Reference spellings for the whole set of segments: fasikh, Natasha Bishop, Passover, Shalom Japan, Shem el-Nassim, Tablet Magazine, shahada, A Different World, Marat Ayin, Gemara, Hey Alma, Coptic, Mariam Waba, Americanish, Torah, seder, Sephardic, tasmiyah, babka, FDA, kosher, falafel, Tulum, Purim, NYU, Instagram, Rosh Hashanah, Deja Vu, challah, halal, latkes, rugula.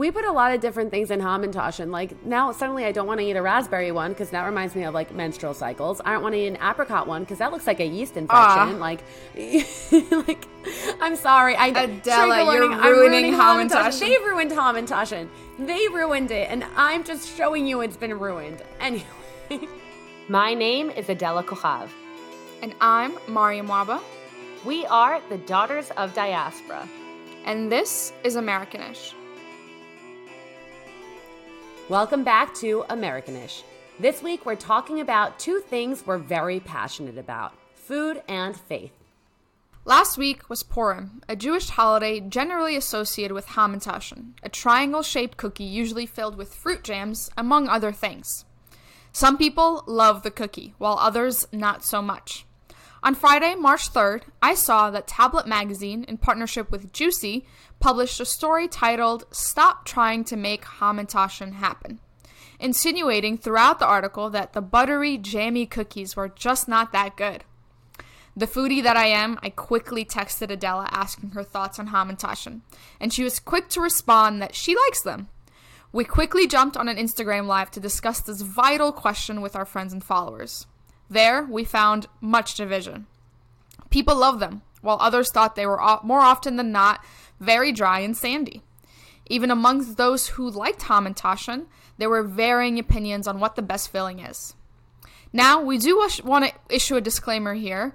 We put a lot of different things in hamantaschen. Like now suddenly I don't want to eat a raspberry one because that reminds me of like menstrual cycles. I don't want to eat an apricot one because that looks like a yeast infection. Like I'm sorry. Adela, you're ruining hamantaschen. They've ruined hamantaschen. They ruined it. And I'm just showing you it's been ruined. Anyway. My name is Adela Kochav. And I'm Mariam Waba. We are the Daughters of Diaspora. And this is Americanish. Welcome back to Americanish. This week we're talking about two things we're very passionate about, food and faith. Last week was Purim, a Jewish holiday generally associated with hamantaschen, a triangle-shaped cookie usually filled with fruit jams, among other things. Some people love the cookie, while others not so much. On Friday, March 3rd, I saw that Tablet Magazine, in partnership with Juicy, published a story titled, "Stop Trying to Make Hamantaschen Happen," insinuating throughout the article that the buttery, jammy cookies were just not that good. The foodie that I am, I quickly texted Adela asking her thoughts on hamantaschen, and she was quick to respond that she likes them. We quickly jumped on an Instagram Live to discuss this vital question with our friends and followers. There, we found much division. People loved them, while others thought they were more often than not very dry and sandy. Even amongst those who liked hamantaschen, there were varying opinions on what the best filling is. Now, we do want to issue a disclaimer here.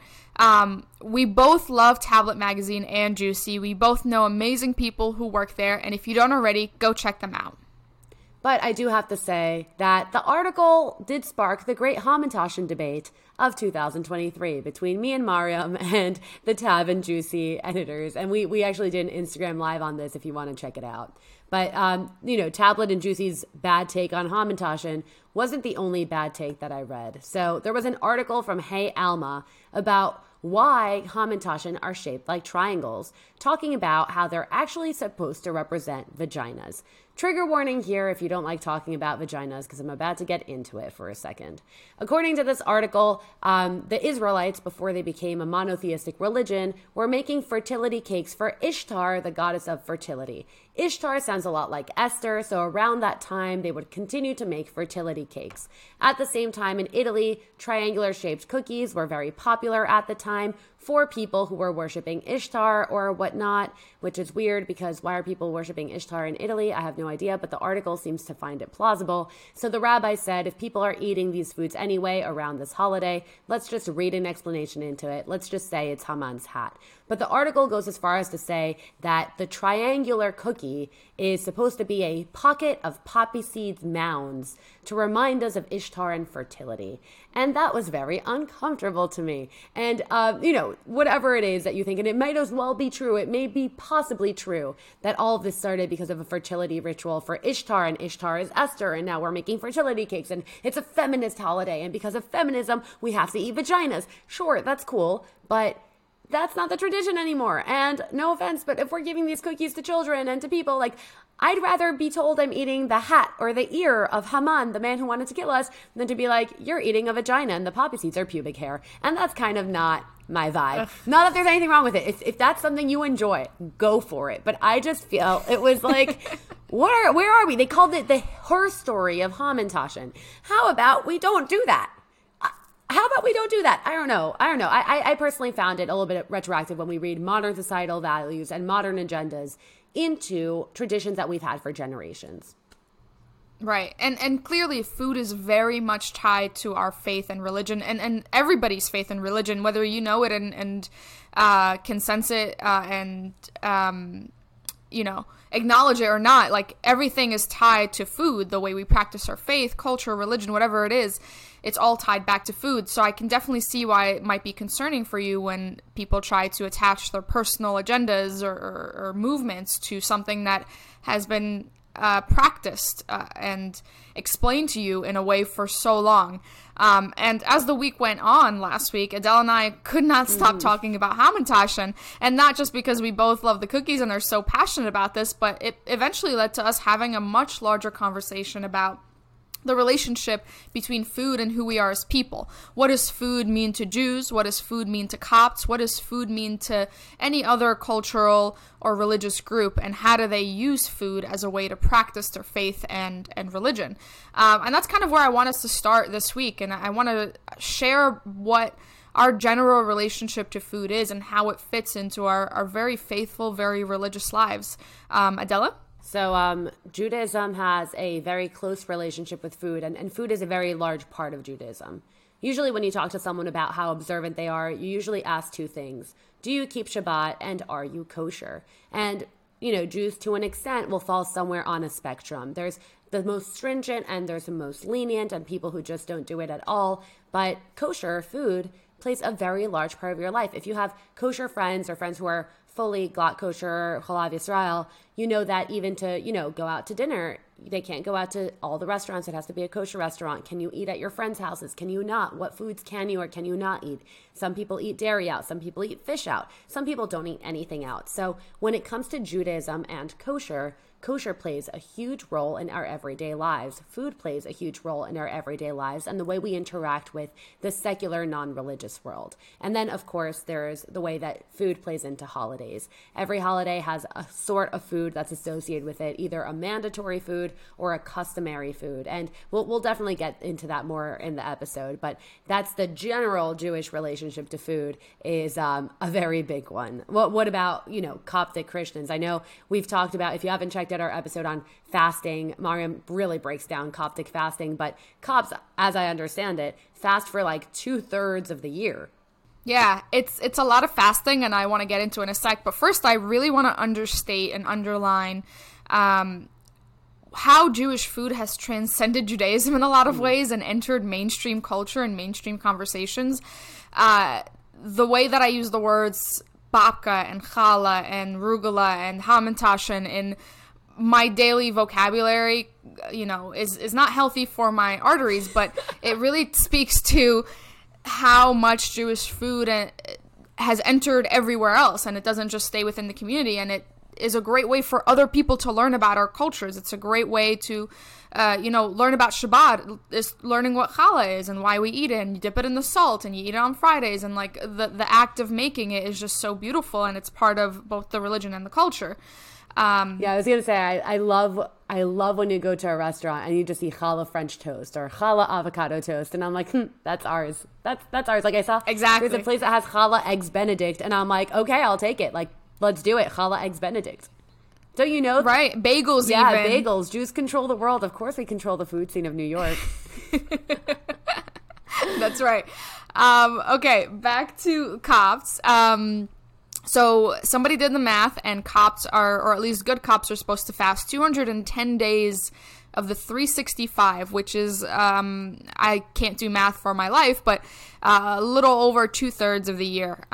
We both love Tablet Magazine and Juicy. We both know amazing people who work there, and if you don't already, go check them out. But I do have to say that the article did spark the great hamantaschen debate of 2023 between me and Mariam and the Tab and Juicy editors. And we actually did an Instagram Live on this if you want to check it out. But, you know, Tablet and Juicy's bad take on hamantaschen wasn't the only bad take that I read. So there was an article from Hey Alma about why hamantaschen are shaped like triangles, talking about how they're actually supposed to represent vaginas. Trigger warning here if you don't like talking about vaginas, because I'm about to get into it for a second. According to this article, the Israelites, before they became a monotheistic religion, were making fertility cakes for Ishtar, the goddess of fertility. Ishtar sounds a lot like Esther, so around that time, they would continue to make fertility cakes. At the same time, in Italy, triangular-shaped cookies were very popular at the time for people who were worshiping Ishtar or whatnot, which is weird because why are people worshiping Ishtar in Italy? I have no idea, but the article seems to find it plausible. So the rabbi said, if people are eating these foods anyway around this holiday, let's just read an explanation into it. Let's just say it's Haman's hat. But the article goes as far as to say that the triangular cookie is supposed to be a pocket of poppy seeds mounds to remind us of Ishtar and fertility. And that was very uncomfortable to me. And, you know, whatever it is that you think, and it might as well be true, it may be possibly true that all of this started because of a fertility ritual for Ishtar, and Ishtar is Esther, and now we're making fertility cakes, and it's a feminist holiday, and because of feminism, we have to eat vaginas. Sure, that's cool, but that's not the tradition anymore, and no offense, but if we're giving these cookies to children and to people, like, I'd rather be told I'm eating the hat or the ear of Haman, the man who wanted to kill us, than to be like, you're eating a vagina and the poppy seeds are pubic hair. And that's kind of not my vibe. Ugh. Not that there's anything wrong with it. If that's something you enjoy, go for it. But I just feel it was like, where are we? They called it the her story of hamantaschen. How about we don't do that? How about we don't do that? I don't know. I personally found it a little bit retroactive when we read modern societal values and modern agendas into traditions that we've had for generations. Right. And clearly food is very much tied to our faith and religion and everybody's faith and religion, whether you know it and can sense it and acknowledge it or not. Like everything is tied to food, the way we practice our faith, culture, religion, whatever it is. It's all tied back to food. So I can definitely see why it might be concerning for you when people try to attach their personal agendas or movements to something that has been practiced and explained to you in a way for so long. And as the week went on last week, Adele and I could not stop talking about hamantaschen. And not just because we both love the cookies and are so passionate about this, but it eventually led to us having a much larger conversation about the relationship between food and who we are as people. What does food mean to Jews? What does food mean to Copts? What does food mean to any other cultural or religious group? And how do they use food as a way to practice their faith and religion? And that's kind of where I want us to start this week. And I want to share what our general relationship to food is and how it fits into our very faithful, very religious lives. Adela? So Judaism has a very close relationship with food, and food is a very large part of Judaism. Usually when you talk to someone about how observant they are, you usually ask two things. Do you keep Shabbat, and are you kosher? And, you know, Jews to an extent will fall somewhere on a spectrum. There's the most stringent and there's the most lenient and people who just don't do it at all. But kosher food plays a very large part of your life. If you have kosher friends or friends who are fully glatt kosher, Halav Yisrael, you know that even to, you know, go out to dinner, they can't go out to all the restaurants. It has to be a kosher restaurant. Can you eat at your friends' houses? Can you not? What foods can you or can you not eat? Some people eat dairy out. Some people eat fish out. Some people don't eat anything out. So when it comes to Judaism and kosher, kosher plays a huge role in our everyday lives. Food plays a huge role in our everyday lives and the way we interact with the secular, non-religious world. And then, of course, there's the way that food plays into holidays. Every holiday has a sort of food that's associated with it, either a mandatory food or a customary food. And we'll definitely get into that more in the episode, but that's the general Jewish relationship to food is a very big one. What about, you know, Coptic Christians? I know we've talked about, if you haven't checked out our episode on fasting, Mariam really breaks down Coptic fasting, but Copts, as I understand it, fast for like 2/3 of the year. Yeah, it's a lot of fasting, and I want to get into it in a sec. But first, I really want to understate and underline how Jewish food has transcended Judaism in a lot of ways and entered mainstream culture and mainstream conversations. The way that I use the words babka and challah and rugula and hamantaschen in my daily vocabulary, you know, is not healthy for my arteries, but it really speaks to how much Jewish food has entered everywhere else, and it doesn't just stay within the community, and it is a great way for other people to learn about our cultures. It's a great way to, you know, learn about Shabbat, is learning what challah is and why we eat it, and you dip it in the salt and you eat it on Fridays, and like the act of making it is just so beautiful, and it's part of both the religion and the culture. Yeah, I was going to say, I love when you go to a restaurant and you just see challah French toast or challah avocado toast. And I'm like, that's ours. That's ours. Like I saw there's a place that has challah eggs Benedict. And I'm like, okay, I'll take it. Like, let's do it. Challah eggs Benedict. Don't you know? Right. Bagels. Yeah, even. Bagels. Jews control the world. Of course we control the food scene of New York. That's right. Okay. Back to Copts. So somebody did the math, and Copts are, or at least good Copts are supposed to fast 210 days of the 365, which is, I can't do math for my life, but a little over 2/3 of the year.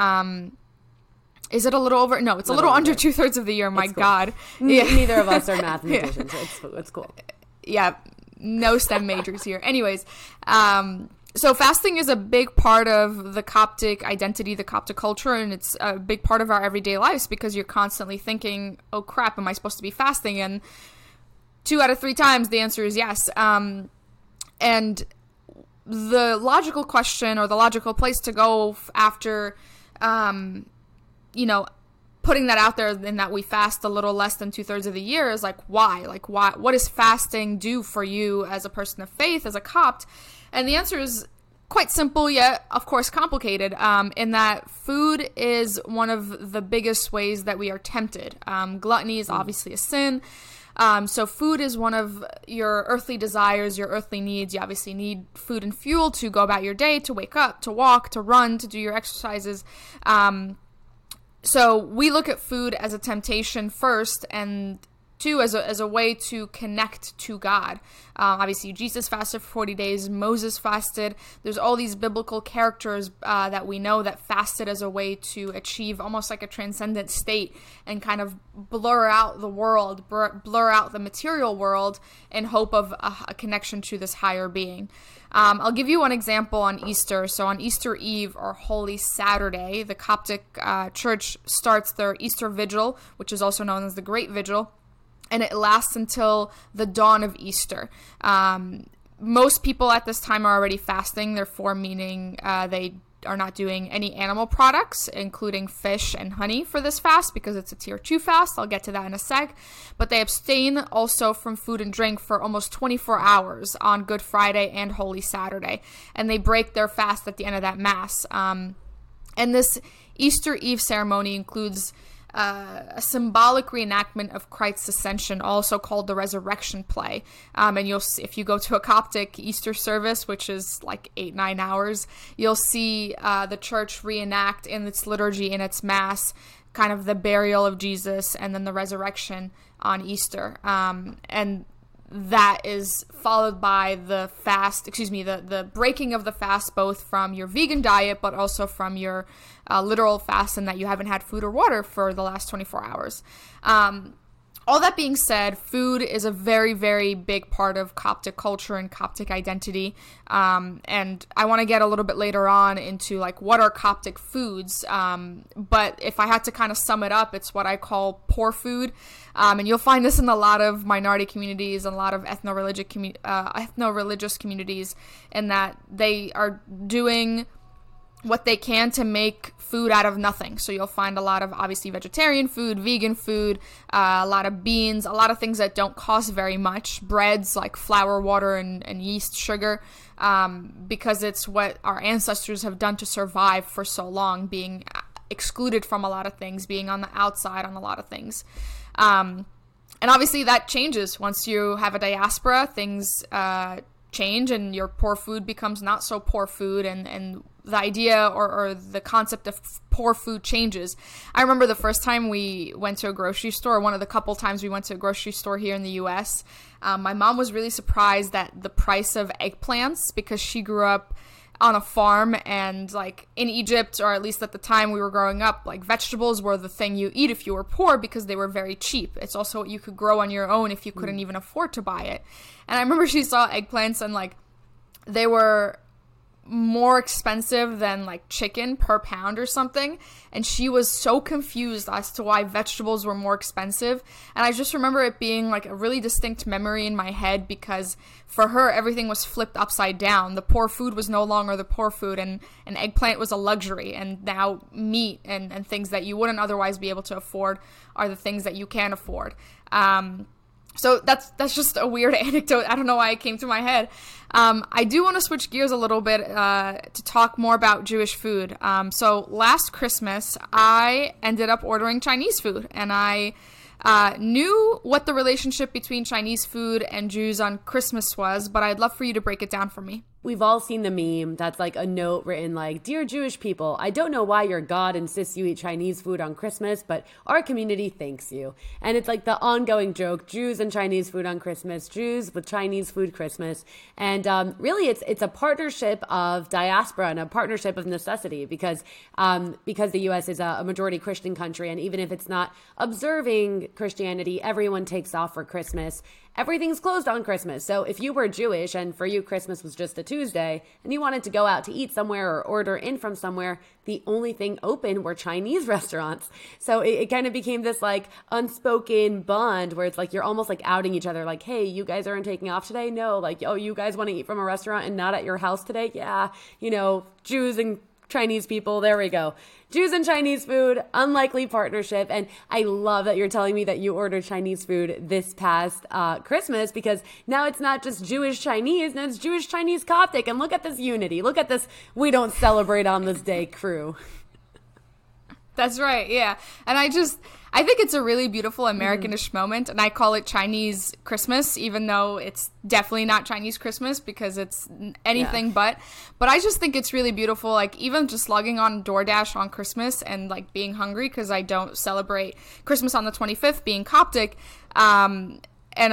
Is it a little over? No, it's a little under 2/3 of the year. My God. Yeah. Neither of us are mathematicians. Yeah. It's cool. Yeah. No STEM majors here. Anyways, so fasting is a big part of the Coptic identity, the Coptic culture, and it's a big part of our everyday lives because you're constantly thinking, oh crap, am I supposed to be fasting? And 2 out of 3 times the answer is yes. And the logical question or the logical place to go after, you know, putting that out there in that we fast a little less than 2/3 of the year is like, why? Like, why? What does fasting do for you as a person of faith, as a Copt? And the answer is quite simple, yet, of course, complicated, in that food is one of the biggest ways that we are tempted. Gluttony is obviously a sin. So food is one of your earthly desires, your earthly needs. You obviously need food and fuel to go about your day, to wake up, to walk, to run, to do your exercises. So we look at food as a temptation first, and two, as a way to connect to God. Obviously, Jesus fasted for 40 days. Moses fasted. There's all these biblical characters that we know that fasted as a way to achieve almost like a transcendent state and kind of blur out the world, blur out the material world in hope of a connection to this higher being. I'll give you one example on Easter. So on Easter Eve or Holy Saturday, the Coptic Church starts their Easter Vigil, which is also known as the Great Vigil. And it lasts until the dawn of Easter. Most people at this time are already fasting, therefore meaning they are not doing any animal products, including fish and honey for this fast, because it's a tier 2 fast. I'll get to that in a sec. But they abstain also from food and drink for almost 24 hours on Good Friday and Holy Saturday. And they break their fast at the end of that Mass. And this Easter Eve ceremony includes a symbolic reenactment of Christ's ascension, also called the resurrection play. And you'll see, if you go to a Coptic Easter service, which is like 8-9 hours, you'll see the church reenact in its liturgy, in its Mass, kind of the burial of Jesus and then the resurrection on Easter. And that is followed by the fast, the breaking of the fast, both from your vegan diet, but also from your literal fast in that you haven't had food or water for the last 24 hours. All that being said, food is a very, very big part of Coptic culture and Coptic identity. And I want to get a little bit later on into like what are Coptic foods. But if I had to kind of sum it up, it's what I call poor food. And you'll find this in a lot of minority communities and a lot of ethno-religious communities, in that they are doing what they can to make food out of nothing. So you'll find a lot of obviously vegetarian food, vegan food, a lot of beans, a lot of things that don't cost very much, breads like flour, water, and yeast, sugar, because it's what our ancestors have done to survive for so long, being excluded from a lot of things, being on the outside on a lot of things. And obviously that changes once you have a diaspora. Things change, and your poor food becomes not so poor food, and the idea or the concept of poor food changes. I remember the first time we went to a grocery store, one of the couple times we went to a grocery store here in the U.S., my mom was really surprised at the price of eggplants, because she grew up on a farm, and like in Egypt, or at least at the time we were growing up, like vegetables were the thing you eat if you were poor, because they were very cheap. It's also what you could grow on your own if you couldn't even afford to buy it. And I remember she saw eggplants, and like they were more expensive than like chicken per pound or something, and she was so confused as to why vegetables were more expensive. And I just remember it being like a really distinct memory in my head, because for her everything was flipped upside down. The poor food was no longer the poor food, and an eggplant was a luxury, and now meat and things that you wouldn't otherwise be able to afford are the things that you can afford. So that's just a weird anecdote. I don't know why it came to my head. I do want to switch gears a little bit to talk more about Jewish food. So last Christmas, I ended up ordering Chinese food, and I knew what the relationship between Chinese food and Jews on Christmas was, but I'd love for you to break it down for me. We've all seen the meme that's like a note written like, "Dear Jewish people, I don't know why your God insists you eat Chinese food on Christmas, but our community thanks you." And it's like the ongoing joke, Jews and Chinese food on Christmas, Jews with Chinese food Christmas. And really, it's a partnership of diaspora and a partnership of necessity, because the U.S. is a majority Christian country. And even if it's not observing Christianity, everyone takes off for Christmas. Everything's closed on Christmas. So if you were Jewish and for you Christmas was just a Tuesday and you wanted to go out to eat somewhere or order in from somewhere, the only thing open were Chinese restaurants. So it kind of became this like unspoken bond where it's like you're almost like outing each other, like, "Hey, you guys aren't taking off today? No." Like, "Oh, you guys want to eat from a restaurant and not at your house today?" Yeah, you know, Jews and Chinese people, there we go. Jews and Chinese food, unlikely partnership. And I love that you're telling me that you ordered Chinese food this past Christmas, because now it's not just Jewish Chinese, now it's Jewish Chinese Coptic. And look at this unity. Look at this "we don't celebrate on this day" crew. That's right, yeah. And I think it's a really beautiful Americanish moment, and I call it Chinese Christmas, even though it's definitely not Chinese Christmas, because it's anything but. But I just think it's really beautiful, like even just logging on DoorDash on Christmas and like being hungry, because I don't celebrate Christmas on the 25th, being Coptic, and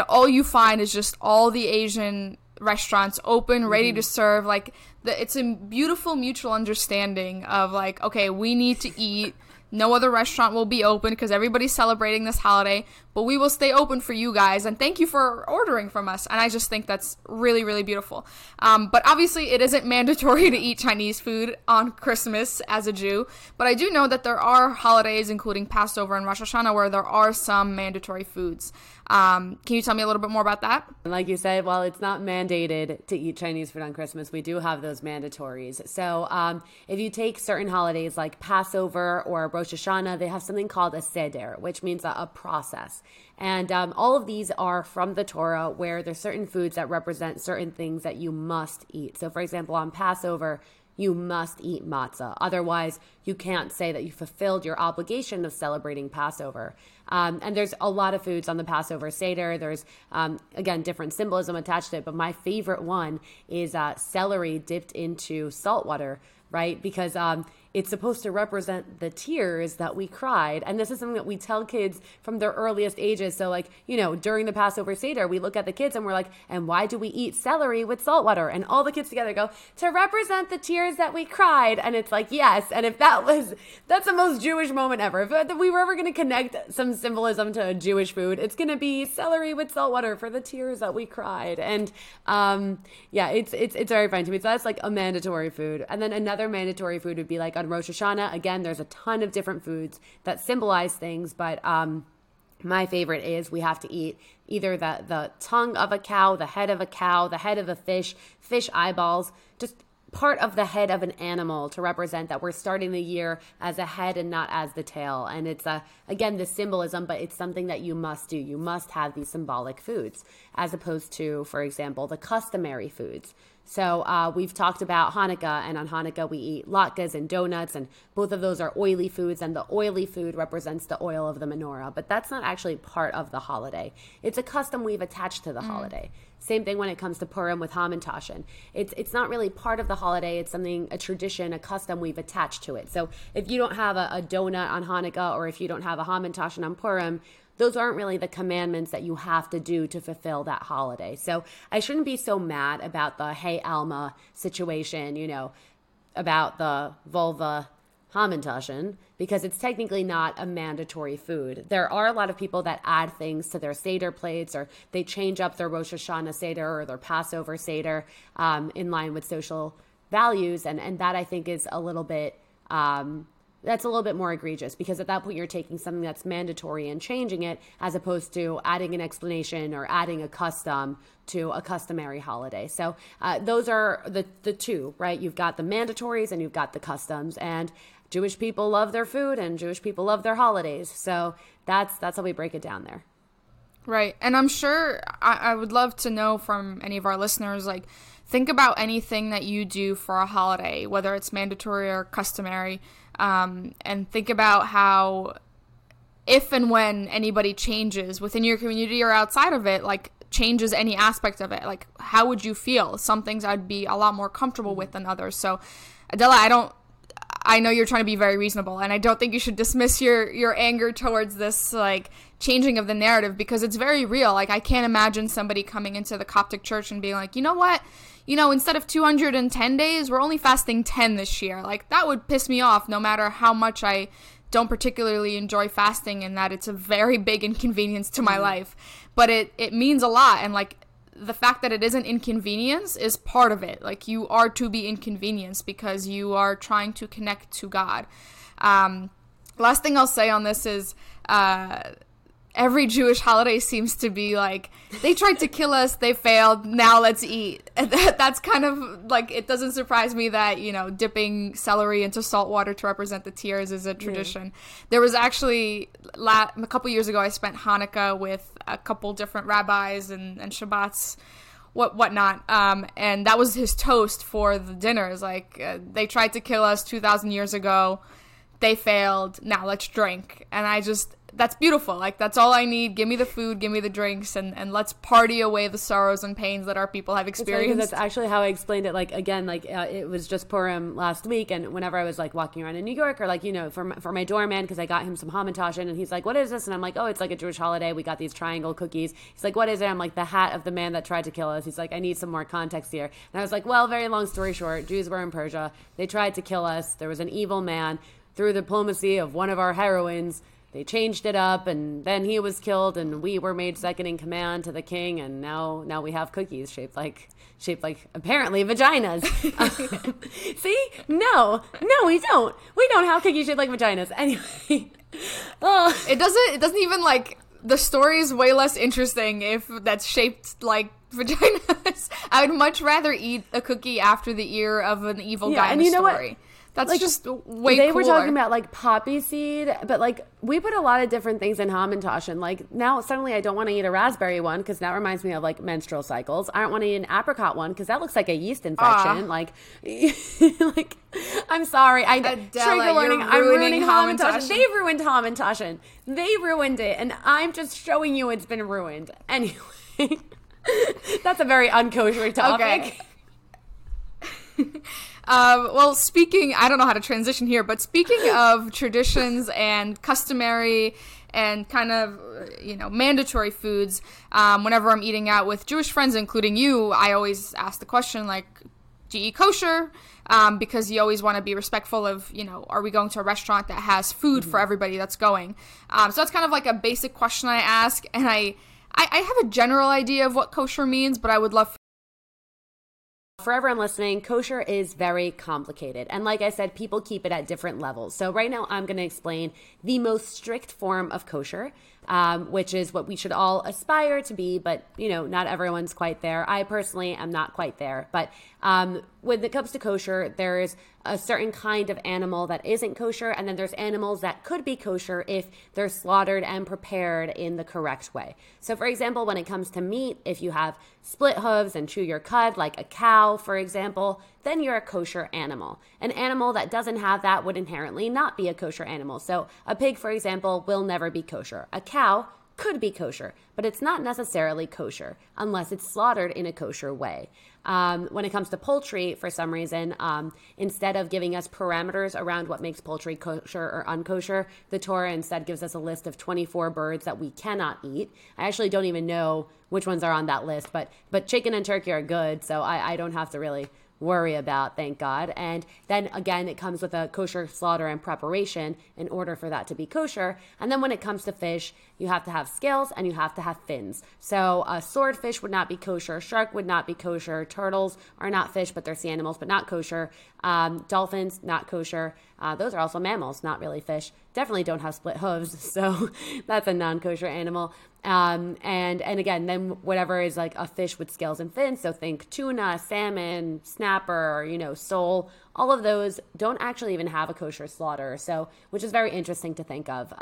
all you find is just all the Asian restaurants open, ready to serve. Like it's a beautiful mutual understanding of like, okay, we need to eat. No other restaurant will be open because everybody's celebrating this holiday, but we will stay open for you guys, and thank you for ordering from us. And I just think that's really, really beautiful. But obviously it isn't mandatory to eat Chinese food on Christmas as a Jew, but I do know that there are holidays, including Passover and Rosh Hashanah, where there are some mandatory foods. Can you tell me a little bit more about that? And like you said, while it's not mandated to eat Chinese food on Christmas, we do have those mandatories. So if you take certain holidays like Passover or Rosh Hashanah, they have something called a seder, which means a process. And all of these are from the Torah, where there's certain foods that represent certain things that you must eat. So for example, on Passover, you must eat matzah. Otherwise, you can't say that you fulfilled your obligation of celebrating Passover. And there's a lot of foods on the Passover Seder. There's, again, different symbolism attached to it. But my favorite one is celery dipped into salt water, right? Because it's supposed to represent the tears that we cried. And this is something that we tell kids from their earliest ages. So like, you know, during the Passover Seder, we look at the kids and we're like, and why do we eat celery with salt water? And all the kids together go, to represent the tears that we cried. And it's like, yes. And if that's the most Jewish moment ever. If we were ever going to connect some symbolism to a Jewish food, it's going to be celery with salt water for the tears that we cried. And yeah, it's very fun to me. So that's like a mandatory food. And then another mandatory food would be like, on Rosh Hashanah, again, there's a ton of different foods that symbolize things, but my favorite is we have to eat either the tongue of a cow, the head of a cow, the head of a fish, fish eyeballs, just part of the head of an animal to represent that we're starting the year as a head and not as the tail. And it's, again, the symbolism, but it's something that you must do. You must have these symbolic foods as opposed to, for example, the customary foods. So we've talked about Hanukkah, and on Hanukkah we eat latkes and donuts, and both of those are oily foods, and the oily food represents the oil of the menorah. But that's not actually part of the holiday. It's a custom we've attached to the holiday. Same thing when it comes to Purim with hamantaschen. It's not really part of the holiday. It's something, a tradition, a custom we've attached to it. So if you don't have a donut on Hanukkah, or if you don't have a hamantaschen on Purim, those aren't really the commandments that you have to do to fulfill that holiday. So I shouldn't be so mad about the Hey Alma situation, you know, about the vulva hamantaschen, because it's technically not a mandatory food. There are a lot of people that add things to their Seder plates, or they change up their Rosh Hashanah Seder or their Passover Seder in line with social values. And that I think is a little bit... that's a little bit more egregious, because at that point you're taking something that's mandatory and changing it as opposed to adding an explanation or adding a custom to a customary holiday. So those are the two, right? You've got the mandatories and you've got the customs, and Jewish people love their food and Jewish people love their holidays. So that's how we break it down there. Right. And I'm sure I would love to know from any of our listeners, like, think about anything that you do for a holiday, whether it's mandatory or customary, and think about how, if and when anybody changes within your community or outside of it, like, changes any aspect of it, like, how would you feel? Some things I'd be a lot more comfortable with than others. So, Adela, I know you're trying to be very reasonable, and I don't think you should dismiss your anger towards this, like, changing of the narrative, because it's very real. Like, I can't imagine somebody coming into the Coptic church and being like, you know what? You know, instead of 210 days, we're only fasting 10 this year. Like, that would piss me off, no matter how much I don't particularly enjoy fasting, and that it's a very big inconvenience to my life. But it means a lot, and, like, the fact that it is an inconvenience is part of it. Like, you are to be inconvenienced because you are trying to connect to God. Last thing I'll say on this is every Jewish holiday seems to be like, they tried to kill us, they failed, now let's eat. And that's kind of like, it doesn't surprise me that, you know, dipping celery into salt water to represent the tears is a tradition. There was actually, a couple years ago, I spent Hanukkah with a couple different rabbis and Shabbats, whatnot. And that was his toast for the dinners. Like, they tried to kill us 2,000 years ago, they failed, now let's drink. And that's beautiful. Like, that's all I need. Give me the food, give me the drinks, and let's party away the sorrows and pains that our people have experienced. That's actually how I explained it. Like, again, like, it was just Purim last week, and whenever I was, like, walking around in New York, or, like, you know, for my doorman, because I got him some hamantaschen, and he's like, what is this? And I'm like, oh, it's like a Jewish holiday. We got these triangle cookies. He's like, what is it? I'm like, the hat of the man that tried to kill us. He's like, I need some more context here. And I was like, well, very long story short, Jews were in Persia. They tried to kill us. There was an evil man. Through the diplomacy of one of our heroines, they changed it up, and then he was killed, and we were made second in command to the king, and now we have cookies shaped like apparently vaginas. See? No, we don't. We don't have cookies shaped like vaginas. Anyway, it doesn't even like The story is way less interesting if that's shaped like vaginas. I would much rather eat a cookie after the ear of an evil guy in a story. What? That's like, just way cooler. They were talking about, like, poppy seed, but, like, we put a lot of different things in hamantaschen. Like, now suddenly I don't want to eat a raspberry one because that reminds me of, like, menstrual cycles. I don't want to eat an apricot one because that looks like a yeast infection. Like, I'm sorry. I'm ruining hamantaschen. They've ruined hamantaschen. They ruined it, and I'm just showing you it's been ruined. Anyway, that's a very unkosher topic. Okay. Well, speaking, I don't know how to transition here, but speaking of traditions and customary and kind of, mandatory foods, whenever I'm eating out with Jewish friends, including you, I always ask the question, like, do you eat kosher? Because you always want to be respectful of, are we going to a restaurant that has food for everybody that's going? So that's kind of like a basic question I ask. And I have a general idea of what kosher means, but I would love for everyone listening, kosher is very complicated. And like I said, people keep it at different levels. So right now I'm going to explain the most strict form of kosher, which is what we should all aspire to be. But, not everyone's quite there. I personally am not quite there. But when it comes to kosher, there is a certain kind of animal that isn't kosher. And then there's animals that could be kosher if they're slaughtered and prepared in the correct way. So, for example, when it comes to meat, if you have split hooves and chew your cud, like a cow, for example, then you're a kosher animal. An animal that doesn't have that would inherently not be a kosher animal. So a pig, for example, will never be kosher. A cow could be kosher, but it's not necessarily kosher unless it's slaughtered in a kosher way. When it comes to poultry, for some reason, instead of giving us parameters around what makes poultry kosher or unkosher, the Torah instead gives us a list of 24 birds that we cannot eat. I actually don't even know which ones are on that list, but chicken and turkey are good, so I don't have to really worry about, thank God. And then again, it comes with a kosher slaughter and preparation in order for that to be kosher. And then when it comes to fish, you have to have scales and you have to have fins. So swordfish would not be kosher. Shark would not be kosher. Turtles are not fish, but they're sea animals, but not kosher. Dolphins, not kosher. Those are also mammals, not really fish. Definitely don't have split hooves, so that's a non-kosher animal. And again, then whatever is like a fish with scales and fins, so think tuna, salmon, snapper, sole, all of those don't actually even have a kosher slaughter, so which is very interesting to think of.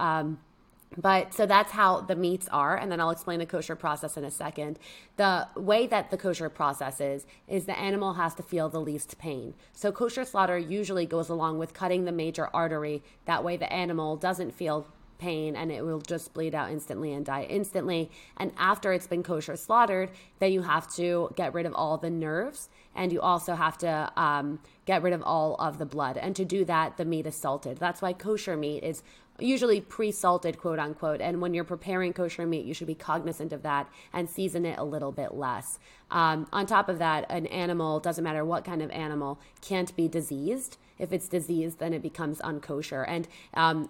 But so that's how the meats are, and then I'll explain the kosher process in a second. The way that the kosher process is the animal has to feel the least pain. So kosher slaughter usually goes along with cutting the major artery. That way the animal doesn't feel pain and it will just bleed out instantly and die instantly. And after it's been kosher slaughtered, then you have to get rid of all the nerves, and you also have to get rid of all of the blood. And to do that, the meat is salted. That's why kosher meat is usually pre-salted, quote unquote. And when you're preparing kosher meat, you should be cognizant of that and season it a little bit less. On top of that, an animal, doesn't matter what kind of animal, can't be diseased. If it's diseased, then it becomes unkosher. And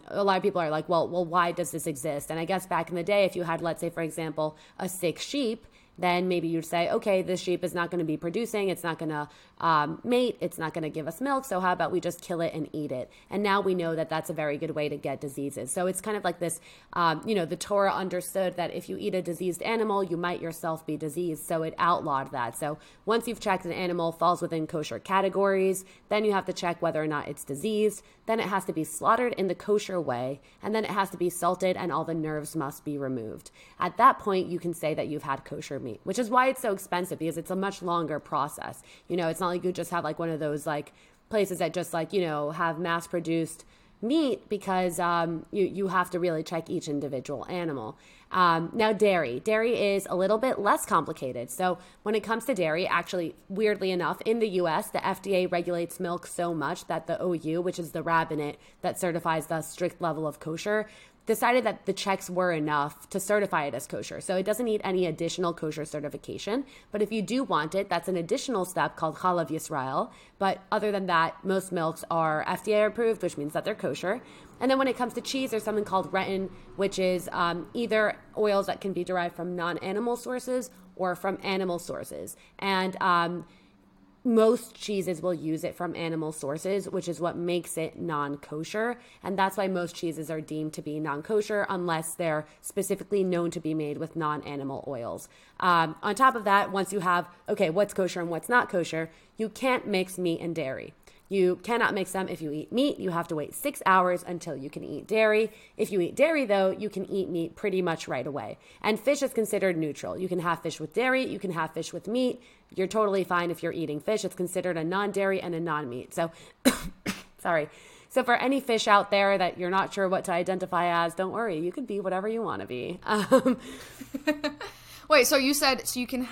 a lot of people are like, well, why does this exist? And I guess back in the day, if you had, let's say, for example, a sick sheep, then maybe you'd say, okay, this sheep is not going to be producing, it's not going to mate, it's not going to give us milk, so how about we just kill it and eat it? And now we know that that's a very good way to get diseases. So it's kind of like this, the Torah understood that if you eat a diseased animal, you might yourself be diseased, so it outlawed that. So once you've checked an animal falls within kosher categories, then you have to check whether or not it's diseased, then it has to be slaughtered in the kosher way, and then it has to be salted and all the nerves must be removed. At that point, you can say that you've had kosher meat, which is why it's so expensive, because it's a much longer process. It's not like you just have like one of those like places that just like, have mass produced meat, because you have to really check each individual animal. Now dairy is a little bit less complicated. So when it comes to dairy, actually, weirdly enough, in the US, the FDA regulates milk so much that the OU, which is the rabbinate that certifies the strict level of kosher, decided that the checks were enough to certify it as kosher. So it doesn't need any additional kosher certification. But if you do want it, that's an additional step called Halav Yisrael. But other than that, most milks are FDA approved, which means that they're kosher. And then when it comes to cheese, there's something called rennet, which is either oils that can be derived from non-animal sources or from animal sources. And most cheeses will use it from animal sources, which is what makes it non-kosher. And that's why most cheeses are deemed to be non-kosher unless they're specifically known to be made with non-animal oils. On top of that, once you have, okay, what's kosher and what's not kosher, you can't mix meat and dairy. You cannot mix them. If you eat meat, you have to wait 6 hours until you can eat dairy. If you eat dairy, though, you can eat meat pretty much right away. And fish is considered neutral. You can have fish with dairy. You can have fish with meat. You're totally fine if you're eating fish. It's considered a non-dairy and a non-meat. So, sorry. So for any fish out there that you're not sure what to identify as, don't worry. You could be whatever you want to be. Wait, so you said, so you can...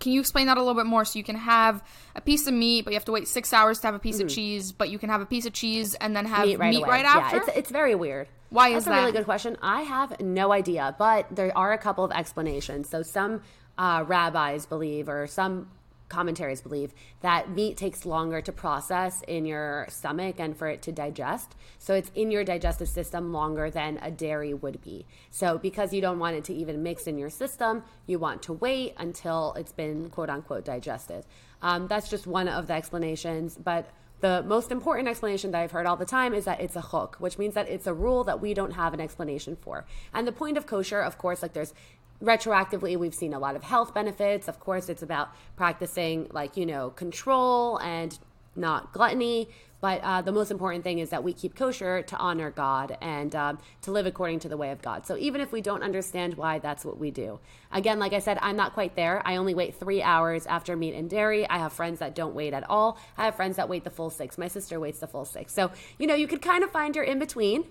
Can you explain that a little bit more? So you can have a piece of meat, but you have to wait 6 hours to have a piece of cheese, but you can have a piece of cheese and then have meat right after? Yeah, it's very weird. Why is that? That's a really good question. I have no idea, but there are a couple of explanations. So some rabbis believe, or some commentaries believe, that meat takes longer to process in your stomach and for it to digest. So it's in your digestive system longer than a dairy would be. So because you don't want it to even mix in your system, you want to wait until it's been quote unquote digested. That's just one of the explanations. But the most important explanation that I've heard all the time is that it's a chok, which means that it's a rule that we don't have an explanation for. And the point of kosher, of course, like there's retroactively, we've seen a lot of health benefits. Of course, it's about practicing, like, you know, control and not gluttony. But the most important thing is that we keep kosher to honor God and to live according to the way of God. So even if we don't understand why, that's what we do. Again, like I said, I'm not quite there. I only wait 3 hours after meat and dairy. I have friends that don't wait at all. I have friends that wait the full 6. My sister waits the full 6. So, you know, you could kind of find your in-between.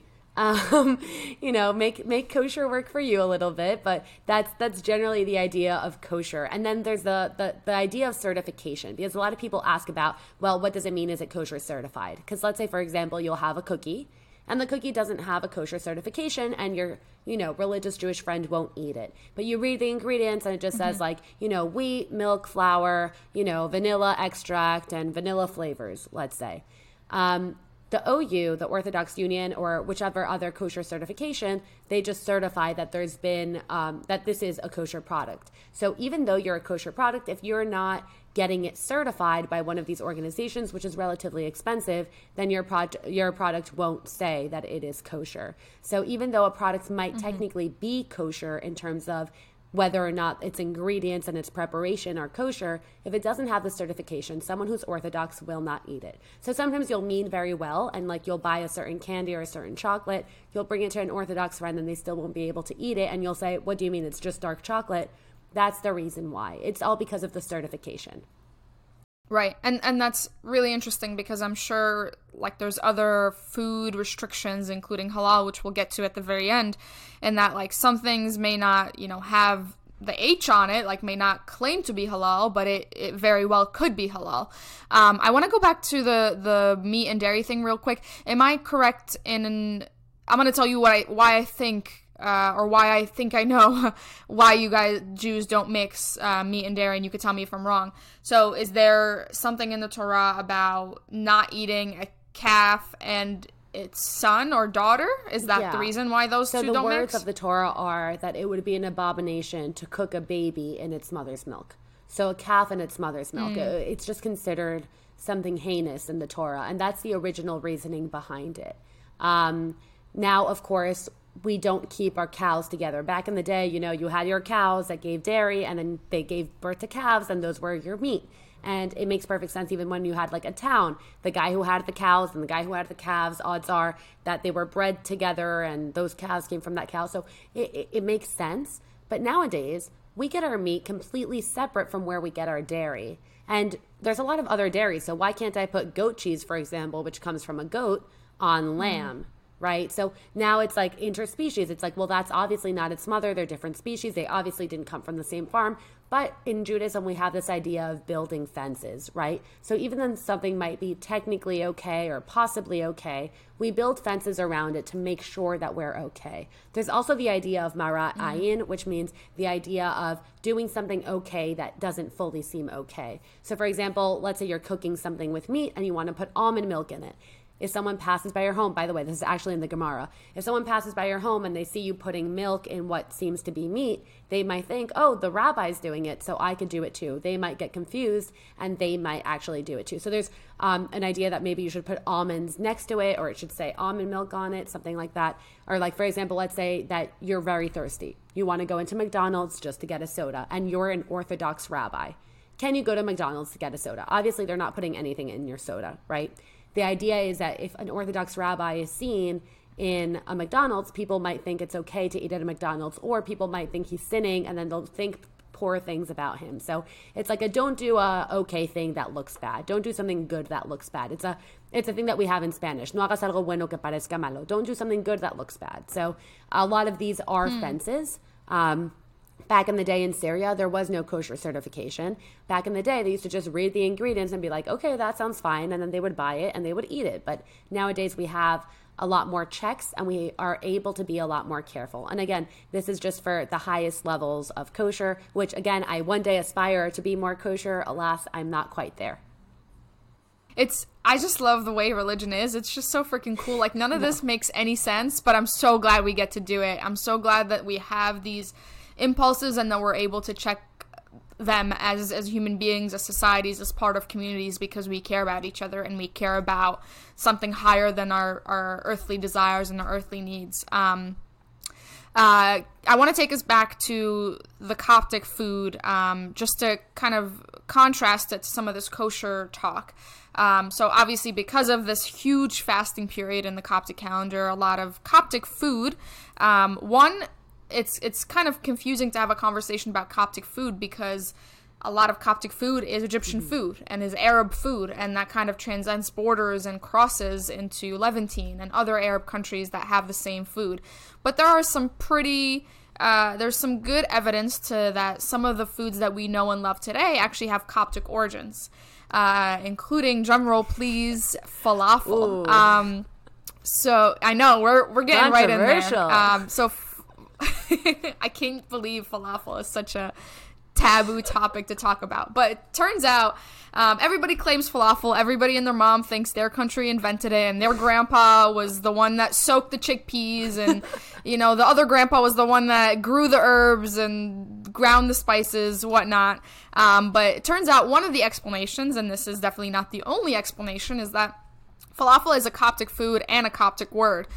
You know, make kosher work for you a little bit, but that's generally the idea of kosher. And then there's the idea of certification, because a lot of people ask about, well, what does it mean? Is it kosher certified? Because let's say, for example, you'll have a cookie and the cookie doesn't have a kosher certification and your, you know, religious Jewish friend won't eat it. But you read the ingredients and it just says like, you know, wheat, milk, flour, you know, vanilla extract and vanilla flavors, let's say. The OU, the Orthodox Union, or whichever other kosher certification, they just certify that there's been, that this is a kosher product. So even though you're a kosher product, if you're not getting it certified by one of these organizations, which is relatively expensive, then your product won't say that it is kosher. So even though a product might technically be kosher in terms of whether or not its ingredients and its preparation are kosher, if it doesn't have the certification, someone who's Orthodox will not eat it. So sometimes you'll mean very well, and like you'll buy a certain candy or a certain chocolate, you'll bring it to an Orthodox friend and they still won't be able to eat it, and you'll say, what do you mean? It's just dark chocolate. That's the reason why. It's all because of the certification. Right, and that's really interesting because I'm sure like there's other food restrictions, including halal, which we'll get to at the very end, and that like some things may not, you know, have the H on it, like may not claim to be halal, but it very well could be halal. I want to go back to the meat and dairy thing real quick. Am I correct in, I'm going to tell you why I know why you guys, Jews, don't mix meat and dairy, and you could tell me if I'm wrong. So is there something in the Torah about not eating a calf and its son or daughter? Is that the reason why those two don't mix? So the words of the Torah are that it would be an abomination to cook a baby in its mother's milk. So a calf in its mother's milk, it's just considered something heinous in the Torah, and that's the original reasoning behind it. Now, of course, we don't keep our cows together. Back in the day, you know, you had your cows that gave dairy and then they gave birth to calves and those were your meat. And it makes perfect sense even when you had like a town. The guy who had the cows and the guy who had the calves, odds are that they were bred together and those calves came from that cow. So it makes sense. But nowadays, we get our meat completely separate from where we get our dairy. And there's a lot of other dairy. So why can't I put goat cheese, for example, which comes from a goat, on lamb? Right? So now it's like interspecies. It's like, well, that's obviously not its mother. They're different species. They obviously didn't come from the same farm. But in Judaism, we have this idea of building fences, right? So even then something might be technically okay or possibly okay, we build fences around it to make sure that we're okay. There's also the idea of marat ayin, which means the idea of doing something okay that doesn't fully seem okay. So for example, let's say you're cooking something with meat and you want to put almond milk in it. If someone passes by your home, by the way, this is actually in the Gemara. If someone passes by your home and they see you putting milk in what seems to be meat, they might think, oh, the rabbi's doing it, so I could do it too. They might get confused and they might actually do it too. So there's an idea that maybe you should put almonds next to it, or it should say almond milk on it, something like that. Or like, for example, let's say that you're very thirsty. You want to go into McDonald's just to get a soda, and you're an Orthodox rabbi. Can you go to McDonald's to get a soda? Obviously, they're not putting anything in your soda, right? The idea is that if an Orthodox rabbi is seen in a McDonald's, people might think it's okay to eat at a McDonald's, or people might think he's sinning, and then they'll think poor things about him. So it's like a don't do a okay thing that looks bad. Don't do something good that looks bad. It's a thing that we have in Spanish. No hagas algo bueno que parezca malo. Don't do something good that looks bad. So a lot of these are fences. Back in the day in Syria, there was no kosher certification. Back in the day, they used to just read the ingredients and be like, okay, that sounds fine. And then they would buy it and they would eat it. But nowadays we have a lot more checks and we are able to be a lot more careful. And again, this is just for the highest levels of kosher, which again, I one day aspire to be more kosher. Alas, I'm not quite there. I just love the way religion is. It's just so freaking cool. Like none of this makes any sense, but I'm so glad we get to do it. I'm so glad that we have these impulses and that we're able to check them as human beings, as societies, as part of communities, because we care about each other and we care about something higher than our earthly desires and our earthly needs. I want to take us back to the Coptic food, just to kind of contrast it to some of this kosher talk. So obviously because of this huge fasting period in the Coptic calendar, a lot of Coptic food, it's kind of confusing to have a conversation about Coptic food because a lot of Coptic food is Egyptian food and is Arab food, and that kind of transcends borders and crosses into Levantine and other Arab countries that have the same food. But there are some there's some good evidence to that some of the foods that we know and love today actually have Coptic origins, including, drumroll please, falafel. So I know we're getting right in there. I can't believe falafel is such a taboo topic to talk about. But it turns out everybody claims falafel. Everybody and their mom thinks their country invented it, and their grandpa was the one that soaked the chickpeas, and the other grandpa was the one that grew the herbs and ground the spices, whatnot. But it turns out one of the explanations, and this is definitely not the only explanation, is that falafel is a Coptic food and a Coptic word.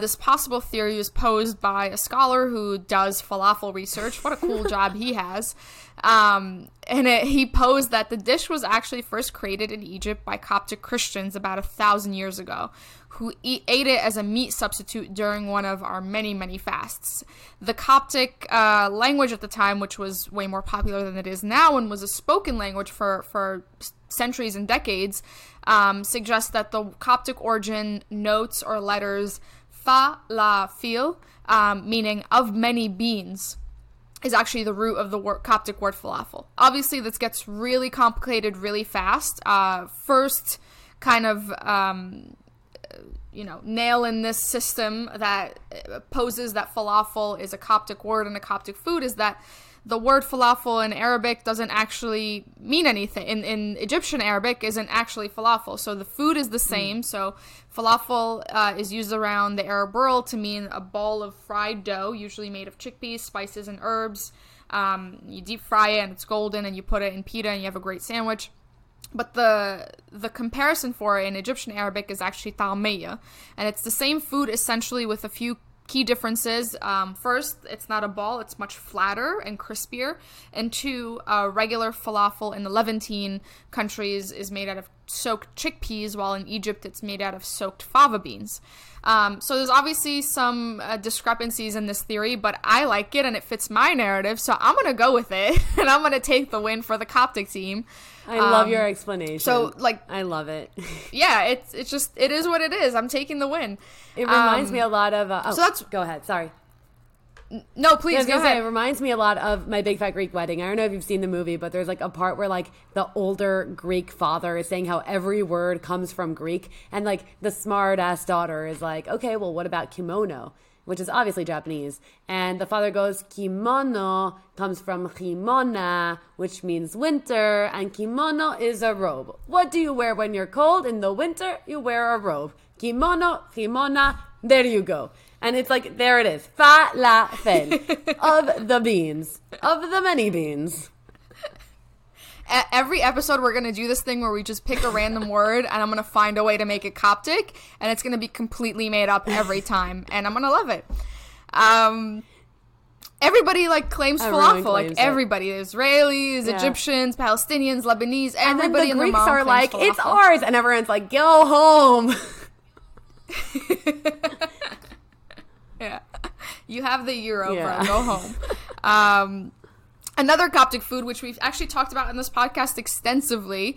This possible theory is posed by a scholar who does falafel research. What a cool job he has. He posed that the dish was actually first created in Egypt by Coptic Christians about 1,000 years ago, who ate it as a meat substitute during one of our many, many fasts. The Coptic language at the time, which was way more popular than it is now and was a spoken language for centuries and decades, suggests that the Coptic origin notes or letters falafel, meaning of many beans, is actually the root of the Coptic word falafel. Obviously, this gets really complicated really fast. First, kind of nail in this system that poses that falafel is a Coptic word and a Coptic food is that the word falafel in Arabic doesn't actually mean anything. In Egyptian Arabic isn't actually falafel. So the food is the same. So falafel is used around the Arab world to mean a ball of fried dough, usually made of chickpeas, spices, and herbs. You deep fry it and it's golden and you put it in pita and you have a great sandwich. But the comparison for it in Egyptian Arabic is actually ta'amiyya. And it's the same food essentially with a few key differences. First, it's not a ball, it's much flatter and crispier. And two, regular falafel in the Levantine countries is made out of soaked chickpeas, while in Egypt it's made out of soaked fava beans. So there's obviously some discrepancies in this theory, but I like it and it fits my narrative, so I'm going to go with it and I'm going to take the win for the Coptic team. I love your explanation. So, I love it. Yeah, it's just, it is what it is. I'm taking the win. It reminds me a lot of... go ahead. Sorry. No, please, go ahead. It reminds me a lot of My Big Fat Greek Wedding. I don't know if you've seen the movie, but there's a part where the older Greek father is saying how every word comes from Greek. And the smart ass daughter is okay, well, what about kimono? which is obviously Japanese. And the father goes, kimono comes from kimona, which means winter, and kimono is a robe. What do you wear when you're cold? In the winter, you wear a robe. Kimono, kimona, there you go. And it's like, there it is. Falafel of the beans, of the many beans. Every episode, we're going to do this thing where we just pick a random word, and I'm going to find a way to make it Coptic, and it's going to be completely made up every time, and I'm going to love it. Everybody, like, claims falafel. Claims like, everybody. It. Israelis, yeah. Egyptians, Palestinians, Lebanese, everybody in the Greeks are like, falafel. It's ours, and everyone's like, go home. Yeah. You have the euro, yeah. Bro. Go home. Another Coptic food, which we've actually talked about in this podcast extensively,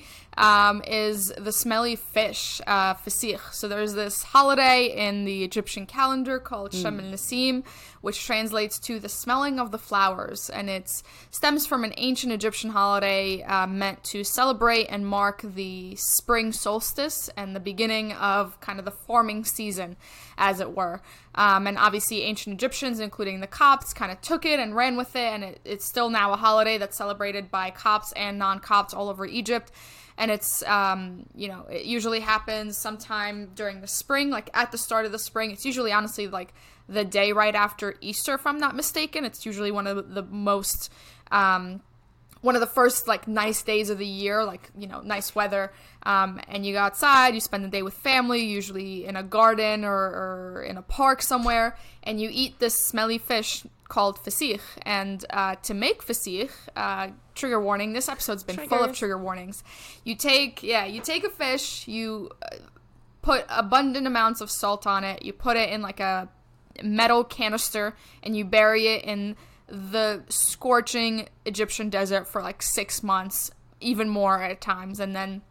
is the smelly fish, fasikh. So there's this holiday in the Egyptian calendar called Shem el-Nassim, which translates to the smelling of the flowers. And it stems from an ancient Egyptian holiday meant to celebrate and mark the spring solstice and the beginning of kind of the forming season, as it were. And obviously ancient Egyptians, including the Copts, kind of took it and ran with it, and it's still now a holiday that's celebrated by Copts and non-Copts all over Egypt. And it's, it usually happens sometime during the spring, like at the start of the spring. It's usually, honestly, like the day right after Easter, if I'm not mistaken. It's usually one of the most, one of the first, like, nice days of the year, like, you know, nice weather. And you go outside, you spend the day with family, usually in a garden or in a park somewhere, and you eat this smelly fish called fasikh. And to make fasikh, trigger warning, this episode's been full of trigger warnings. You take a fish, you put abundant amounts of salt on it, you put it in like a metal canister, and you bury it in the scorching Egyptian desert for like 6 months, even more at times, and then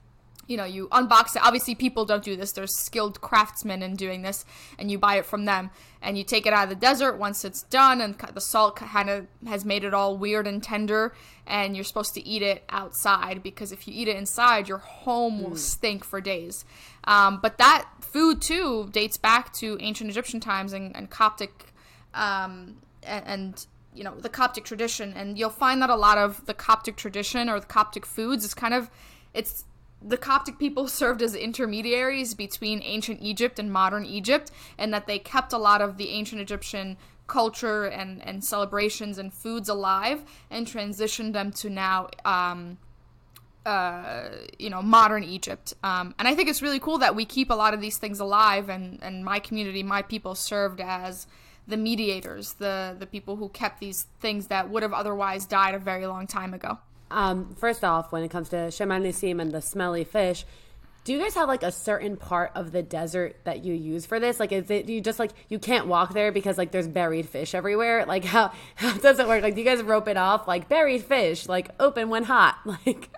you unbox it. Obviously, people don't do this. There's skilled craftsmen in doing this, and you buy it from them. And you take it out of the desert once it's done, and the salt kind of has made it all weird and tender, and you're supposed to eat it outside, because if you eat it inside, your home will stink for days. But that food, too, dates back to ancient Egyptian times and Coptic the Coptic tradition. And you'll find that a lot of the Coptic tradition or the Coptic foods is kind of – it's – the Coptic people served as intermediaries between ancient Egypt and modern Egypt, and that they kept a lot of the ancient Egyptian culture and celebrations and foods alive and transitioned them to now, modern Egypt. And I think it's really cool that we keep a lot of these things alive, and my community, my people, served as the mediators, the people who kept these things that would have otherwise died a very long time ago. First off, when it comes to Shem el-Nassim and the smelly fish, do you guys have like a certain part of the desert that you use for this? Like, is it you just like you can't walk there because like there's buried fish everywhere? Like, how does it work? Like, do you guys rope it off? Like, buried fish, like open when hot, like.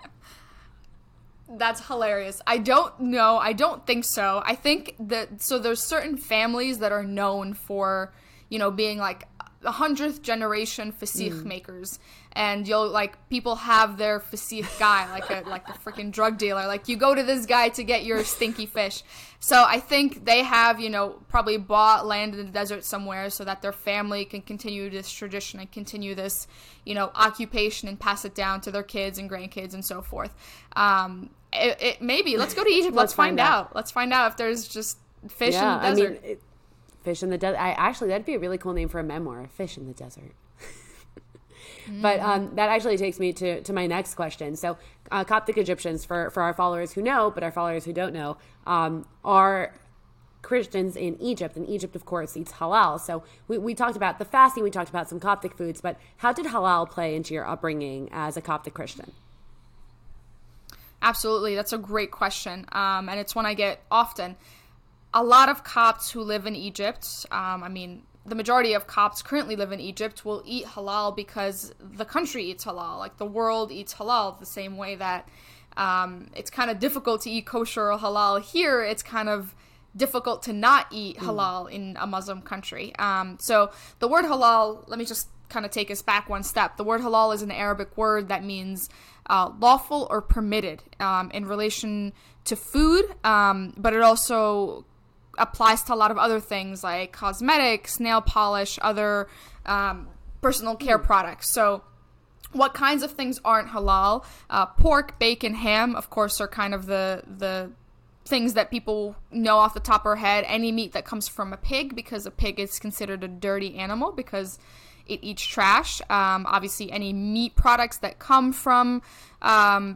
That's hilarious. I don't know. I don't think so. I think that there's certain families that are known for being like 100th generation fasikh makers, and you'll like people have their fasikh guy, like a freaking drug dealer, like you go to this guy to get your stinky fish. So I think they have probably bought land in the desert somewhere so that their family can continue this tradition and continue this occupation and pass it down to their kids and grandkids and so forth. It maybe let's go to Egypt. Let's find out if there's just fish in the desert. Fish in the desert. Actually, that'd be a really cool name for a memoir, Fish in the Desert. But that actually takes me to my next question. So Coptic Egyptians, for our followers who know, but our followers who don't know, are Christians in Egypt. And Egypt, of course, eats halal. So we talked about the fasting. We talked about some Coptic foods. But how did halal play into your upbringing as a Coptic Christian? Absolutely. That's a great question. And it's one I get often. A lot of Copts who live in Egypt, the majority of Copts currently live in Egypt, will eat halal because the country eats halal. Like, the world eats halal the same way that it's kind of difficult to eat kosher or halal here. It's kind of difficult to not eat halal in a Muslim country. So the word halal, let me just kind of take us back one step. The word halal is an Arabic word that means lawful or permitted in relation to food, but it also applies to a lot of other things like cosmetics, nail polish, other personal care products. So what kinds of things aren't halal? Pork, bacon, ham, of course, are kind of the things that people know off the top of their head. Any meat that comes from a pig, because a pig is considered a dirty animal because it eats trash. Obviously, any meat products that come from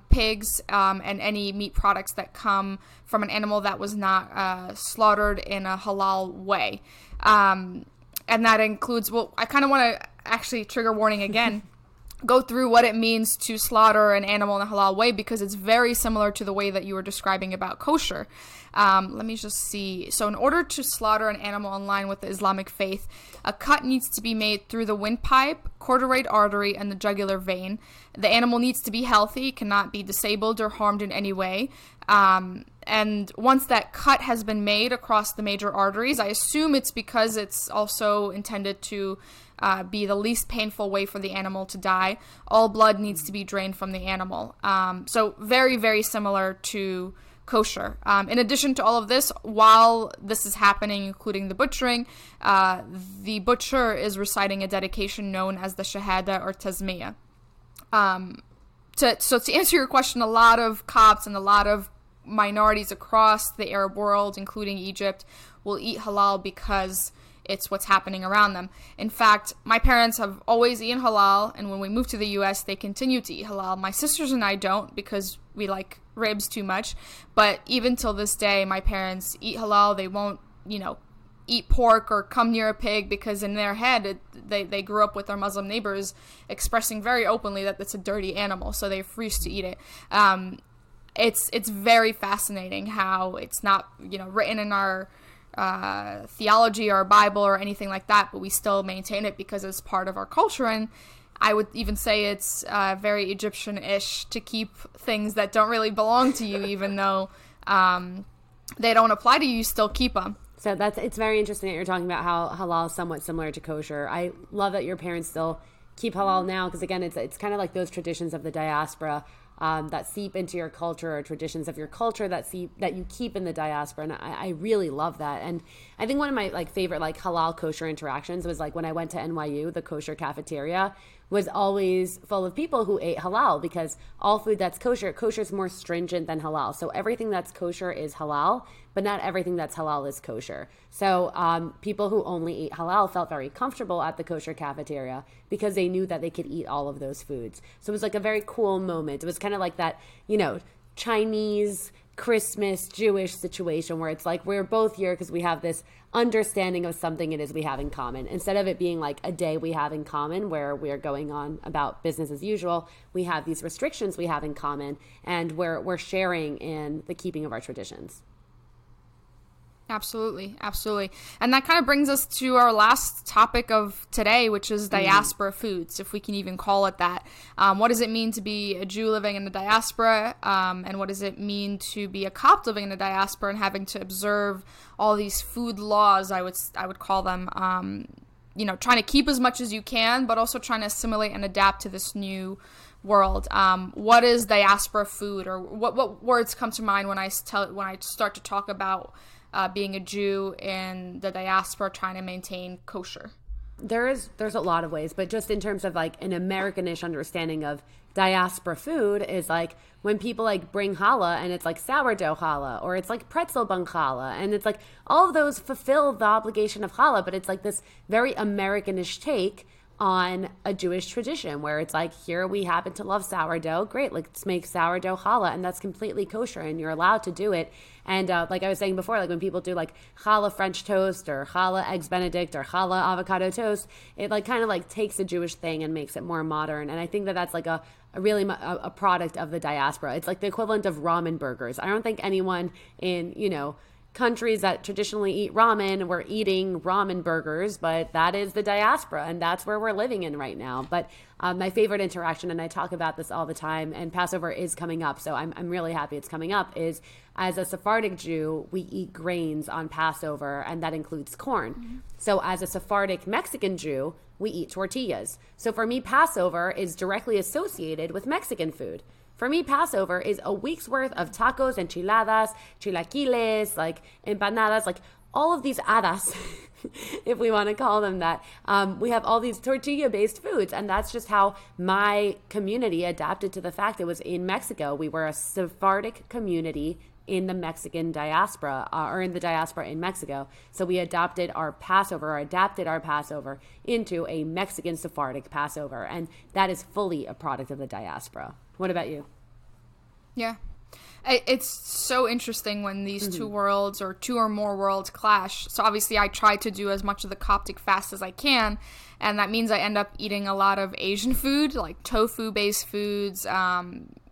pigs and any meat products that come from an animal that was not slaughtered in a halal way. And that includes, well, I kind of want to actually, trigger warning again, go through what it means to slaughter an animal in a halal way, because it's very similar to the way that you were describing about kosher. Let me just see. So in order to slaughter an animal in line with the Islamic faith, a cut needs to be made through the windpipe, carotid artery, and the jugular vein. The animal needs to be healthy, cannot be disabled or harmed in any way. And once that cut has been made across the major arteries, I assume it's because it's also intended to be the least painful way for the animal to die. All blood needs to be drained from the animal. So very, very similar to kosher. In addition to all of this, while this is happening, including the butchering, the butcher is reciting a dedication known as the shahada or tasmiyah. So to answer your question, a lot of Copts and a lot of minorities across the Arab world, including Egypt, will eat halal because it's what's happening around them. In fact, my parents have always eaten halal, and when we moved to the U.S., they continue to eat halal. My sisters and I don't, because we like ribs too much, but even till this day, my parents eat halal. They won't, eat pork or come near a pig, because in their head, they grew up with their Muslim neighbors expressing very openly that it's a dirty animal, so they refuse to eat it. It's very fascinating how it's not, written in our theology or Bible or anything like that, but we still maintain it because it's part of our culture. And I would even say it's very Egyptian-ish to keep things that don't really belong to you, even though they don't apply to you, you still keep them. So it's very interesting that you're talking about how halal is somewhat similar to kosher. I love that your parents still keep halal now, because again, it's kind of like those traditions of the diaspora that seep into your culture, or traditions of your culture that you keep in the diaspora. And I really love that. And I think one of my favorite halal kosher interactions was when I went to NYU, the kosher cafeteria was always full of people who ate halal, because all food that's kosher is more stringent than halal. So everything that's kosher is halal, but not everything that's halal is kosher. So people who only eat halal felt very comfortable at the kosher cafeteria because they knew that they could eat all of those foods. So it was a very cool moment. It was kind of like that, Chinese Christmas Jewish situation where it's we're both here because we have this understanding of something it is we have in common. Instead of it being a day we have in common where we're going on about business as usual, we have these restrictions we have in common, and we're sharing in the keeping of our traditions. Absolutely, absolutely. And that kind of brings us to our last topic of today, which is diaspora foods, if we can even call it that. What does it mean to be a Jew living in the diaspora? And what does it mean to be a Copt living in the diaspora and having to observe all these food laws, I would call them, trying to keep as much as you can, but also trying to assimilate and adapt to this new world. What is diaspora food, or what words come to mind when I start to talk about being a Jew in the diaspora, trying to maintain kosher? There's a lot of ways, but just in terms of an Americanish understanding of diaspora food is when people bring challah, and it's sourdough challah, or it's pretzel bun challah, and it's all of those fulfill the obligation of challah, but it's this very Americanish take on a Jewish tradition where it's here we happen to love sourdough, great, let's make sourdough challah, and that's completely kosher and you're allowed to do it. And I was saying before, when people do challah French toast or challah eggs Benedict or challah avocado toast, it kind of takes a Jewish thing and makes it more modern. And I think that's a really product of the diaspora. It's the equivalent of ramen burgers. I don't think anyone in countries that traditionally eat ramen were eating ramen burgers, but that is the diaspora, and that's where we're living in right now. But my favorite interaction, and I talk about this all the time, and Passover is coming up, so I'm really happy it's coming up, is as a Sephardic Jew, we eat grains on Passover, and that includes corn. Mm-hmm. So as a Sephardic Mexican Jew, we eat tortillas. So for me, Passover is directly associated with Mexican food. For me, Passover is a week's worth of tacos, enchiladas, chilaquiles, empanadas, all of these adas, if we want to call them that. We have all these tortilla-based foods, and that's just how my community adapted to the fact it was in Mexico. We were a Sephardic community in the Mexican diaspora, or in the diaspora in Mexico. So we adopted our Passover, or adapted our Passover into a Mexican Sephardic Passover. And that is fully a product of the diaspora. What about you? Yeah. It's so interesting when these two worlds, or two or more worlds, clash. So obviously I try to do as much of the Coptic fast as I can, and that means I end up eating a lot of Asian food, like tofu-based foods,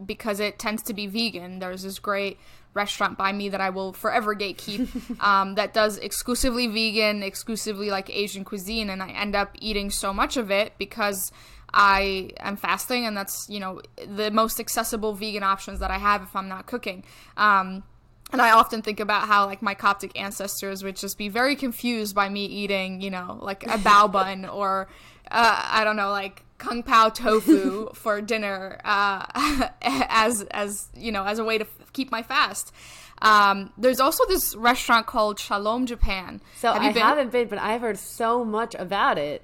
because it tends to be vegan. There's this great restaurant by me that I will forever gatekeep that does exclusively vegan, exclusively like Asian cuisine, and I end up eating so much of it because I am fasting, and that's, you know, the most accessible vegan options that I have if I'm not cooking. And I often think about how, like, my Coptic ancestors would just be very confused by me eating, you know, like a bao bun or, I don't know, like kung pao tofu for dinner as you know, as a way to keep my fast. There's also this restaurant called Shalom Japan. So haven't been, but I've heard so much about it.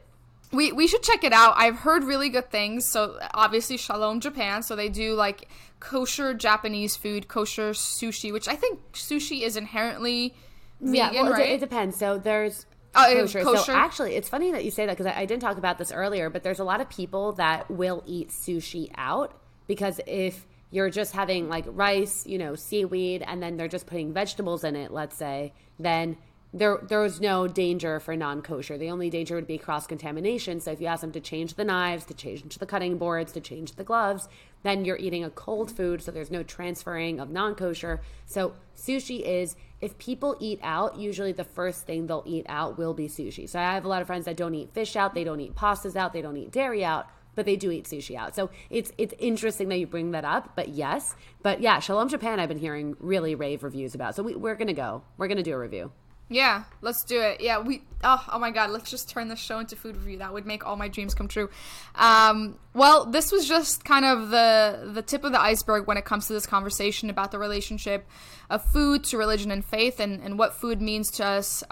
We should check it out. I've heard really good things. So obviously Shalom Japan. So they do like kosher Japanese food, kosher sushi, which I think sushi is inherently vegan, right? It depends. So there's kosher. So actually, it's funny that you say that, because I didn't talk about this earlier, but there's a lot of people that will eat sushi out, because if you're just having like rice, you know, seaweed, and then they're just putting vegetables in it, let's say, then there's no danger for non-kosher. The only danger would be cross-contamination. So if you ask them to change the knives, to change the cutting boards, to change the gloves, then you're eating a cold food, so there's no transferring of non-kosher. So sushi is, if people eat out, usually the first thing they'll eat out will be sushi. So I have a lot of friends that don't eat fish out, they don't eat pastas out, they don't eat dairy out, but they do eat sushi out. So it's interesting that you bring that up, but yes. But yeah, Shalom Japan I've been hearing really rave reviews about. So we're going to go. We're going to do a review. Yeah, let's do it. Yeah, oh my God, let's just turn this show into food review. That would make all my dreams come true. Well, this was just kind of the tip of the iceberg when it comes to this conversation about the relationship of food to religion and faith, and what food means to us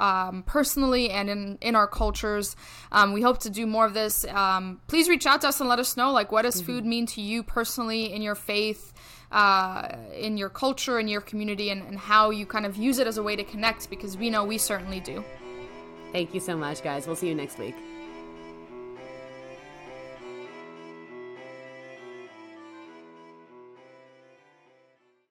personally and in our cultures. We hope to do more of this. Please reach out to us and let us know, like, what does food mean to you personally in your faith, in your culture, in your community, and how you kind of use it as a way to connect, because we know we certainly do. Thank you so much, guys. We'll see you next week.